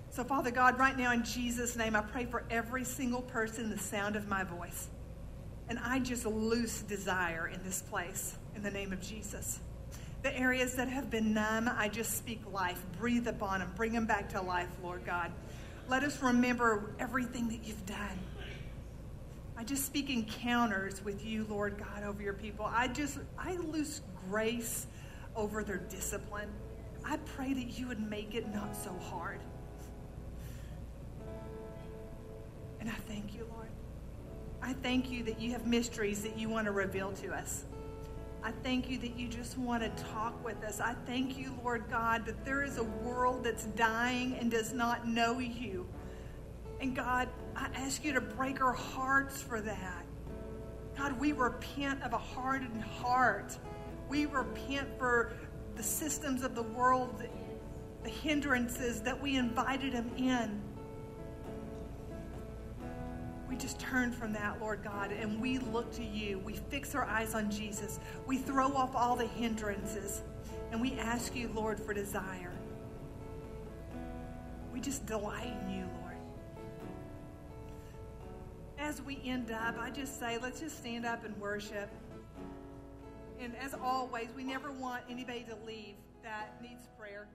So, Father God, right now in Jesus' name, I pray for every single person the sound of my voice. And I just loose desire in this place in the name of Jesus. The areas that have been numb, I just speak life. Breathe upon them. Bring them back to life, Lord God. Let us remember everything that you've done. I just speak encounters with you, Lord God, over your people. I just, I loose grace over their discipline. I pray that you would make it not so hard. And I thank you, Lord. I thank you that you have mysteries that you want to reveal to us. I thank you that you just want to talk with us. I thank you, Lord God, that there is a world that's dying and does not know you. And God, I ask you to break our hearts for that. God, we repent of a hardened heart. We repent for the systems of the world, the hindrances that we invited him in. We just turn from that, Lord God, and we look to you. We fix our eyes on Jesus. We throw off all the hindrances, and we ask you, Lord, for desire. We just delight in you, Lord. As we end up, I just say, let's just stand up and worship. And as always, we never want anybody to leave that needs prayer.